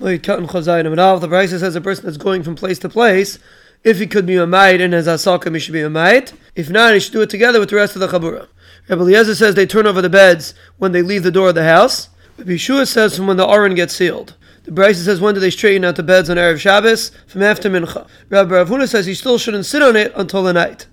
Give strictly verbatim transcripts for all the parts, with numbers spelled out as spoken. The Braisa says a person that's going from place to place, if he could be a maid and as Asaqam, he should be a maid. If not, he should do it together with the rest of the Chabura. Rabbi Yezid says they turn over the beds when they leave the door of the house. Rabbi Yeshua says from when the Arun gets sealed. The Braisa says when do they straighten out the beds on Erev Shabbos? From after Mincha. Rabbi Avuna says he still shouldn't sit on it until the night.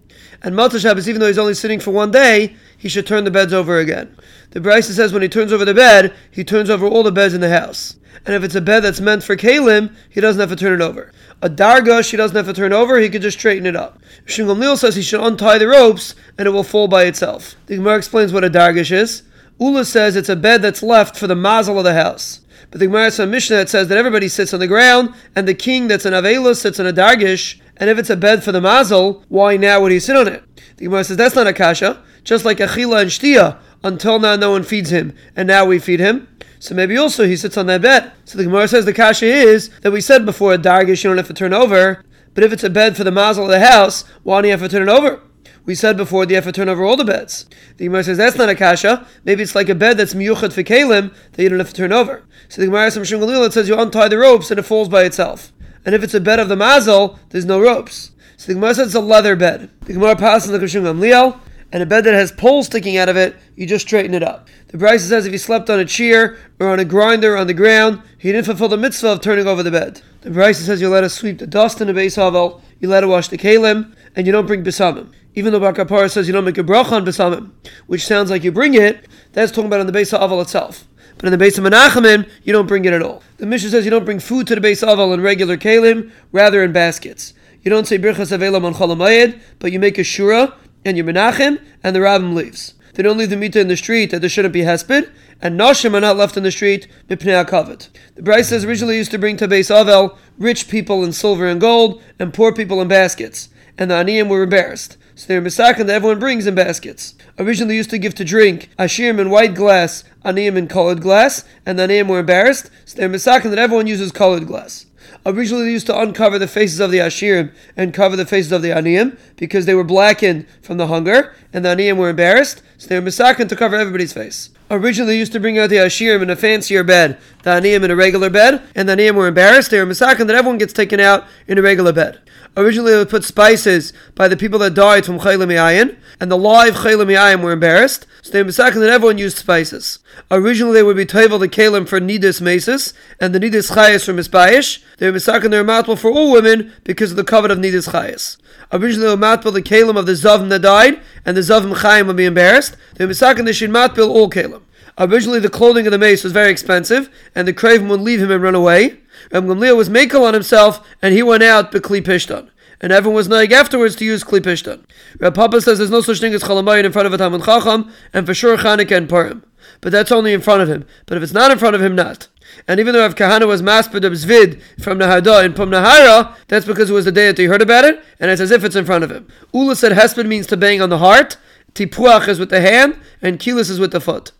And Mateshev, even though he's only sitting for one day, he should turn the beds over again. The Braisa says when he turns over the bed, he turns over all the beds in the house. And if it's a bed that's meant for Kalim, he doesn't have to turn it over. A dargush, he doesn't have to turn over, he could just straighten it up. Kishun Gamliel says he should untie the ropes and it will fall by itself. The Gemara explains what a dargish is. Ula says it's a bed that's left for the mazal of the house. But the Gemara has a Mishnah that says that everybody sits on the ground, and the king that's an Aveil sits on a dargish, and if it's a bed for the mazal, why now would he sit on it? The Gemara says that's not a kasha, just like Achila and Sh'tia, until now no one feeds him, and now we feed him. So maybe also he sits on that bed. So the Gemara says the kasha is that we said before a dargish you don't have to turn over, but if it's a bed for the mazal of the house, why do you have to turn it over? We said before they have to turn over all the beds. The Gemara says that's not a kasha. Maybe it's like a bed that's miyuchad for kalim that you don't have to turn over. So the Gemara has some Kishun Gamliel that says you untie the ropes and it falls by itself. And if it's a bed of the mazal, there's no ropes. So the Gemara says it's a leather bed. The Gemara passes the Kishun Gamliel, and a bed that has poles sticking out of it, you just straighten it up. The Braisa says if he slept on a chair or on a grinder on the ground, he didn't fulfill the mitzvah of turning over the bed. The Braisa says you let us sweep the dust in the Beis Havel, you let us wash the kalim, and you don't bring besamim. Even though Bakapara says you don't make a bracha on besamim, which sounds like you bring it, that's talking about on the Beis Havel itself. But in the Beis of Menachem, you don't bring it at all. The Mishnah says you don't bring food to the Beis Havel in regular kalim, rather in baskets. You don't say birchas Aveilam on Chalamayed, but you make a shura, and your Menachem, and the Rabbim leaves. They don't leave the mita in the street, that there shouldn't be hesped, and Nashim are not left in the street, mipnei HaKavod. The Braisa says originally used to bring to Beis Havel rich people in silver and gold, and poor people in baskets, and the Aniyim were embarrassed. So they're mesakin that everyone brings in baskets. Originally used to give to drink, Ashirim in white glass, Aniyim in colored glass, and the Aniyim were embarrassed, so they're mesakin that everyone uses colored glass. Originally they used to uncover the faces of the Ashirim and cover the faces of the Aniyim because they were blackened from the hunger and the Aniyim were embarrassed, so they were mesakin to cover everybody's face. Originally they used to bring out the Ashirim in a fancier bed, the Aniyim in a regular bed, and the Aniyim were embarrassed, they were mesakin that everyone gets taken out in a regular bed. Originally they would put spices by the people that died from Chaylim Ayin, and the live Chaylim Ayin were embarrassed, so they were mesakin that everyone used spices. Originally they would be toivel the kalim for nidus maces, and the nidus chayis for mispayish. They were misakin their matbil for all women because of the covet of nidus chayis. Originally they would matbil the kalim of the zavim that died, and the zavim chayim would be embarrassed. They were misakin they should matbil all kalim. Originally the clothing of the mace was very expensive, and the craven would leave him and run away. Rabbi Gamliel was makel on himself, and he went out b'kli pishtan. And everyone was noig afterwards to use kli pishtan. Rabbi Papa says there's no such thing as chalamayit in front of a Talmid Chacham, and for sure Chanukah and Purim. But that's only in front of him. But if it's not in front of him, not. And even though Rav Kahana was masped of Zvid from Nahada and Pum Nahara, that's because it was the day that he heard about it, and it's as if it's in front of him. Ula said hesped means to bang on the heart, tipuach is with the hand, and kilis is with the foot.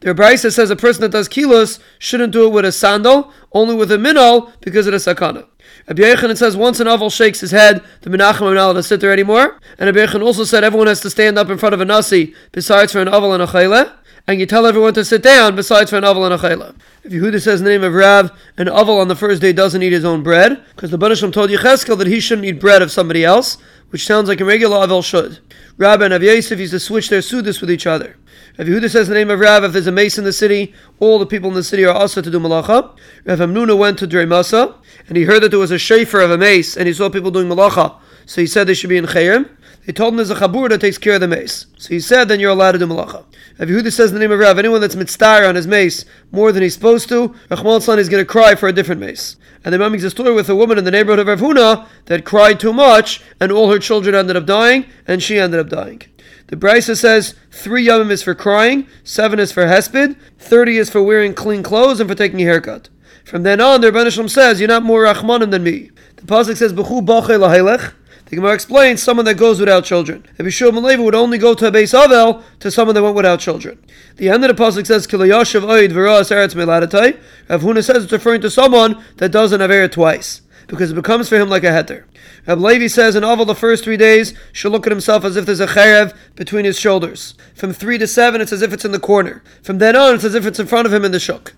The Braisa says a person that does kilos shouldn't do it with a sandal, only with a minol, because of the sakana. Rabbi Yechon says once an Aval shakes his head, the Menachem are not allowed to sit there anymore. And Rabbi Yechon also said everyone has to stand up in front of a nasi, besides for an Aval and a Achila. And you tell everyone to sit down, besides for an Aval and a Achila. If Yehuda says in the name of Rav, an Aval on the first day doesn't eat his own bread, because the Banisham told Yecheskel that he shouldn't eat bread of somebody else, which sounds like a regular Aval should. Rav and Rabbi Yosef used to switch their sudas with each other. Rav Yehuda says in the name of Rav, if there's a mace in the city, all the people in the city are also to do malacha. Rav Hamnuna went to Dremasa, and he heard that there was a shafer of a mace, and he saw people doing malacha, so he said they should be in chayim. They told him there's a Chabura that takes care of the mace. So he said, then you're allowed to do malacha. Rav Yehuda says in the name of Rav, anyone that's mitztar on his mace more than he's supposed to, Rachman Litzlan is going to cry for a different mace. And the Mami's a story with a woman in the neighborhood of Rav Huna that cried too much, and all her children ended up dying, and she ended up dying. The Braisa says three yamim is for crying, seven is for hesped, thirty is for wearing clean clothes and for taking a haircut. From then on, the Rebbeinu Shlom says, you're not more Rachmanim than me. The pasuk says, B'chu b'chei l'hailech. The Gemara explains someone that goes without children. Rabbi Yeshua ben Levi would only go to a Beis Havel to someone that went without children. The end of the pasuk says, Kilo Yashav Oid V'ra'as Eretz Meladatai. Rav Huna says it's referring to someone that doesn't have Eretz twice, because it becomes for him like a heter. Rabbi Levi says, an Aval the first three days should look at himself as if there's a cherev between his shoulders. From three to seven, it's as if it's in the corner. From then on, it's as if it's in front of him in the shuk.